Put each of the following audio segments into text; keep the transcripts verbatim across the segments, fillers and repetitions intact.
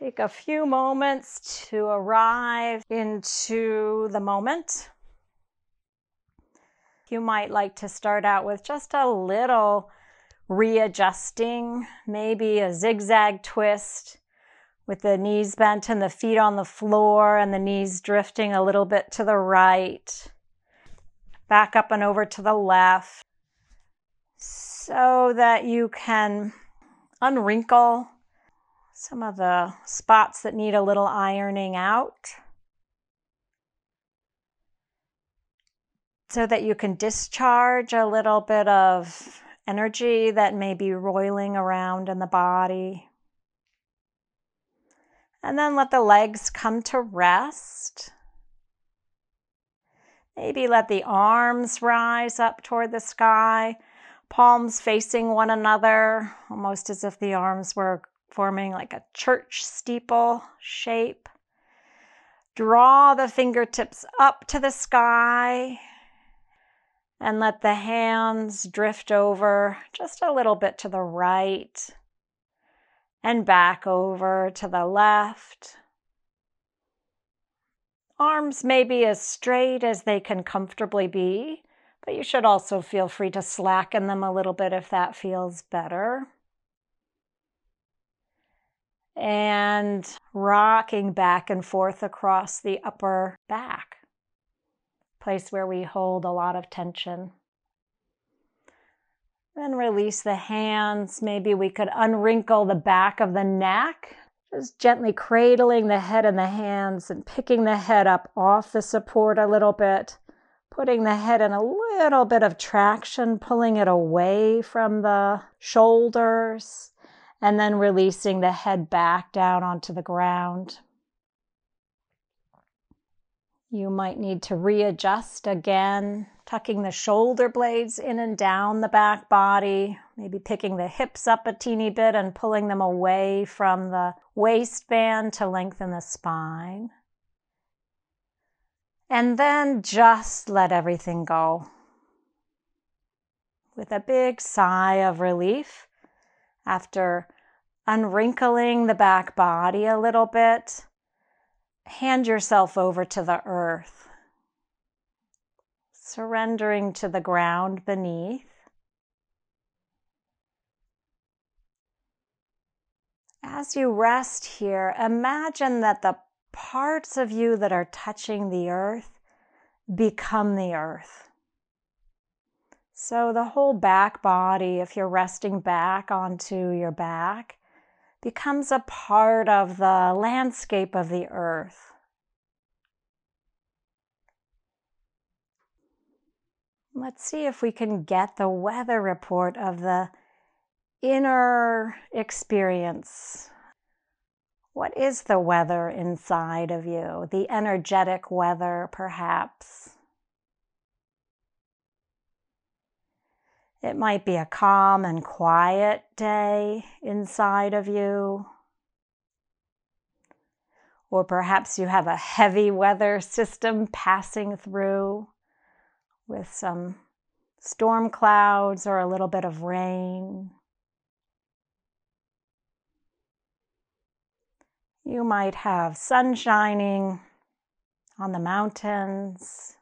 Take a few moments to arrive into the moment. You might like to start out with just a little readjusting, maybe a zigzag twist with the knees bent and the feet on the floor and the knees drifting a little bit to the right, back up and over to the left, so that you can unwrinkle some of the spots that need a little ironing out, so that you can discharge a little bit of energy that may be roiling around in the body. And then let the legs come to rest. Maybe let the arms rise up toward the sky, palms facing one another, almost as if the arms were forming like a church steeple shape. Draw the fingertips up to the sky and let the hands drift over just a little bit to the right and back over to the left. Arms may be as straight as they can comfortably be, but you should also feel free to slacken them a little bit if that feels better. And rocking back and forth across the upper back, place where we hold a lot of tension. Then release the hands. Maybe we could unwrinkle the back of the neck, just gently cradling the head in the hands and picking the head up off the support a little bit, putting the head in a little bit of traction, pulling it away from the shoulders, and then releasing the head back down onto the ground. You might need to readjust again, tucking the shoulder blades in and down the back body, maybe picking the hips up a teeny bit and pulling them away from the waistband to lengthen the spine. And then just let everything go. With a big sigh of relief, after unwrinkling the back body a little bit, hand yourself over to the earth, surrendering to the ground beneath. As you rest here, imagine that the parts of you that are touching the earth become the earth. So the whole back body, if you're resting back onto your back, becomes a part of the landscape of the earth. Let's see if we can get the weather report of the inner experience. What is the weather inside of you? The energetic weather, perhaps. It might be a calm and quiet day inside of you. Or perhaps you have a heavy weather system passing through with some storm clouds or a little bit of rain. You might have sun shining on the mountains.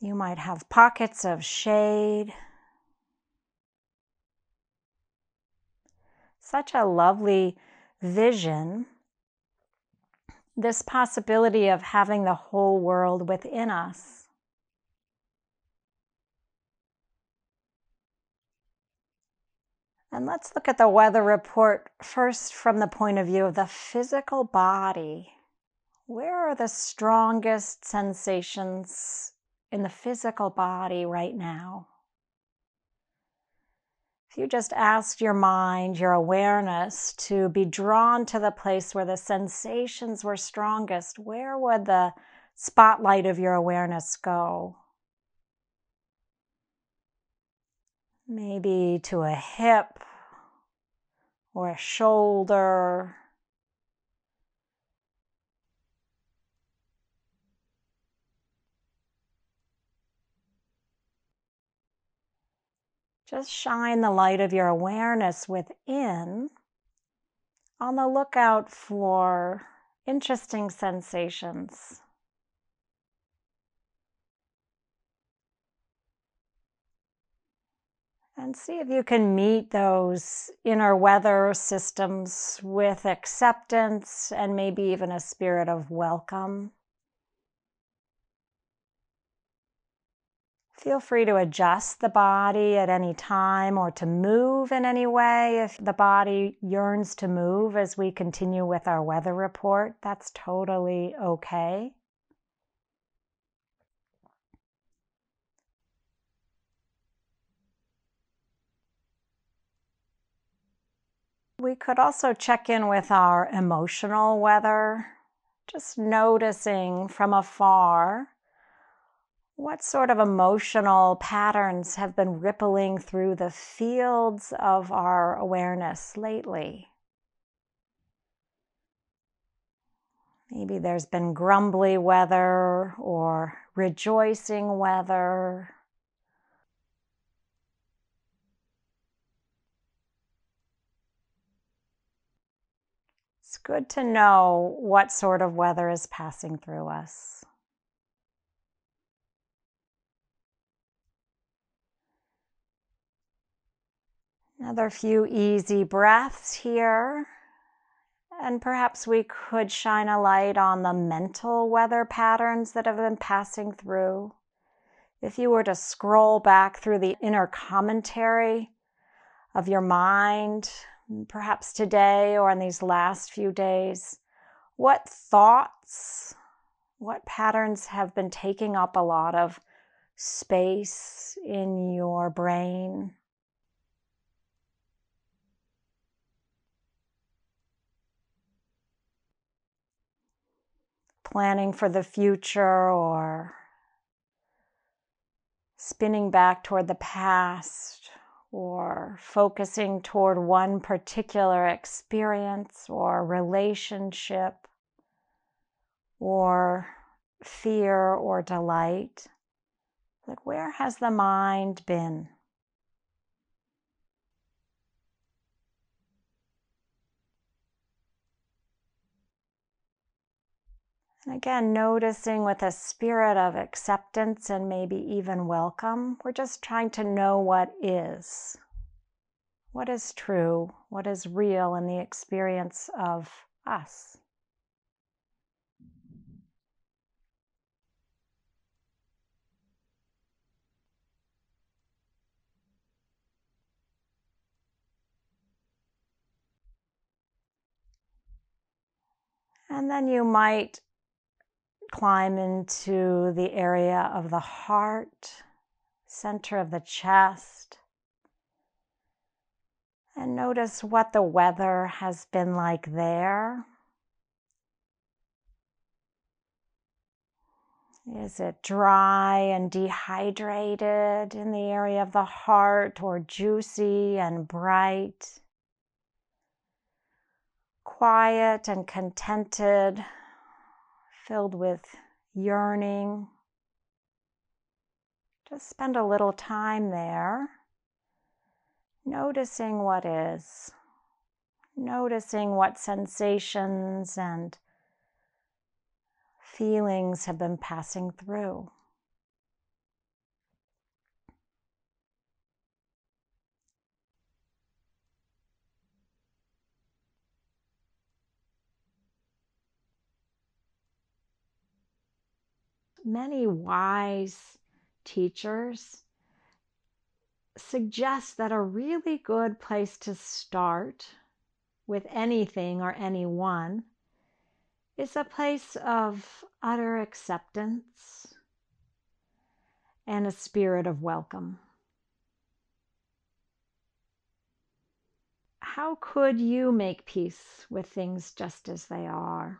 You might have pockets of shade. Such a lovely vision. This possibility of having the whole world within us. And let's look at the weather report first from the point of view of the physical body. Where are the strongest sensations in the physical body right now? If you just ask your mind, your awareness, to be drawn to the place where the sensations were strongest, where would the spotlight of your awareness go? Maybe to a hip or a shoulder. Just shine the light of your awareness within on the lookout for interesting sensations. And see if you can meet those inner weather systems with acceptance and maybe even a spirit of welcome. Feel free to adjust the body at any time or to move in any way. If the body yearns to move as we continue with our weather report, that's totally okay. We could also check in with our emotional weather, just noticing from afar what sort of emotional patterns have been rippling through the fields of our awareness lately. Maybe there's been grumbly weather or rejoicing weather. It's good to know what sort of weather is passing through us. Another few easy breaths here, and perhaps we could shine a light on the mental weather patterns that have been passing through. If you were to scroll back through the inner commentary of your mind, perhaps today or in these last few days, what thoughts, what patterns have been taking up a lot of space in your brain? Planning for the future or spinning back toward the past, or focusing toward one particular experience or relationship or fear or delight. Like, where has the mind been? And again, noticing with a spirit of acceptance and maybe even welcome, we're just trying to know what is. What is true? What is real in the experience of us? And then you might climb into the area of the heart, center of the chest, and notice what the weather has been like there. Is it dry and dehydrated in the area of the heart, or juicy and bright, quiet and contented, filled with yearning? Just spend a little time there, noticing what is, noticing what sensations and feelings have been passing through. Many wise teachers suggest that a really good place to start with anything or anyone is a place of utter acceptance and a spirit of welcome. How could you make peace with things just as they are?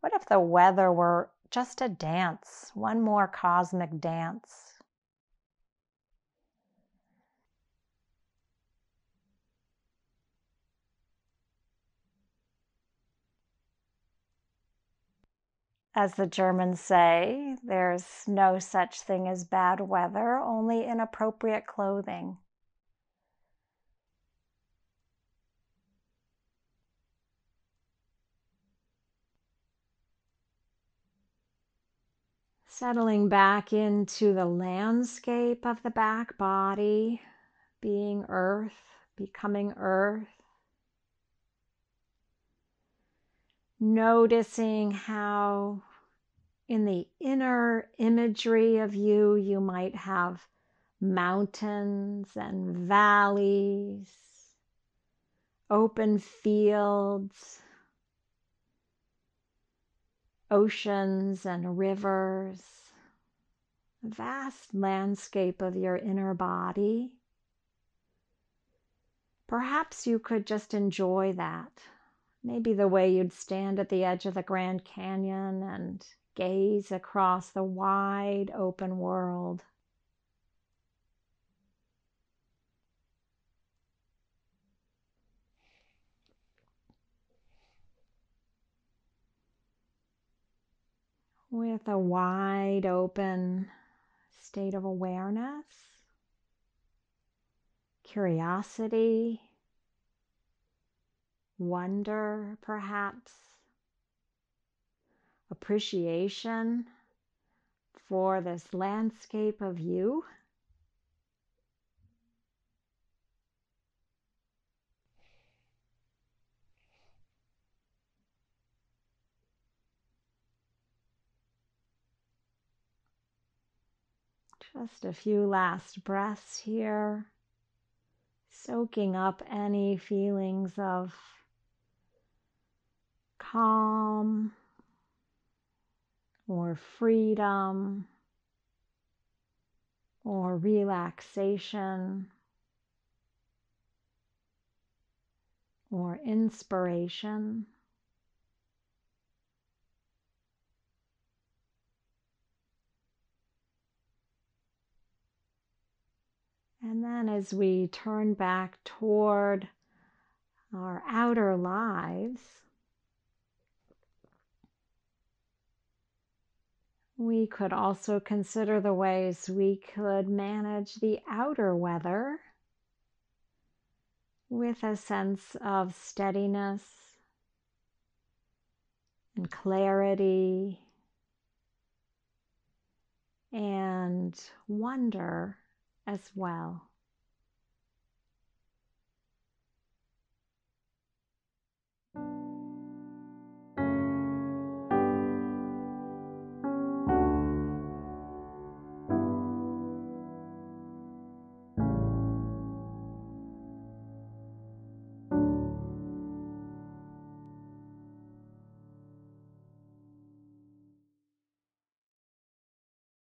What if the weather were just a dance, one more cosmic dance? As the Germans say, there's no such thing as bad weather, only inappropriate clothing. Settling back into the landscape of the back body, being earth, becoming earth. Noticing how in the inner imagery of you, you might have mountains and valleys, open fields, oceans and rivers, a vast landscape of your inner body. Perhaps you could just enjoy that. Maybe the way you'd stand at the edge of the Grand Canyon and gaze across the wide open world. With a wide open state of awareness, curiosity, wonder, perhaps, appreciation for this landscape of you. Just a few last breaths here, soaking up any feelings of calm or freedom or relaxation or inspiration. And then as we turn back toward our outer lives, we could also consider the ways we could manage the outer weather with a sense of steadiness and clarity and wonder as well.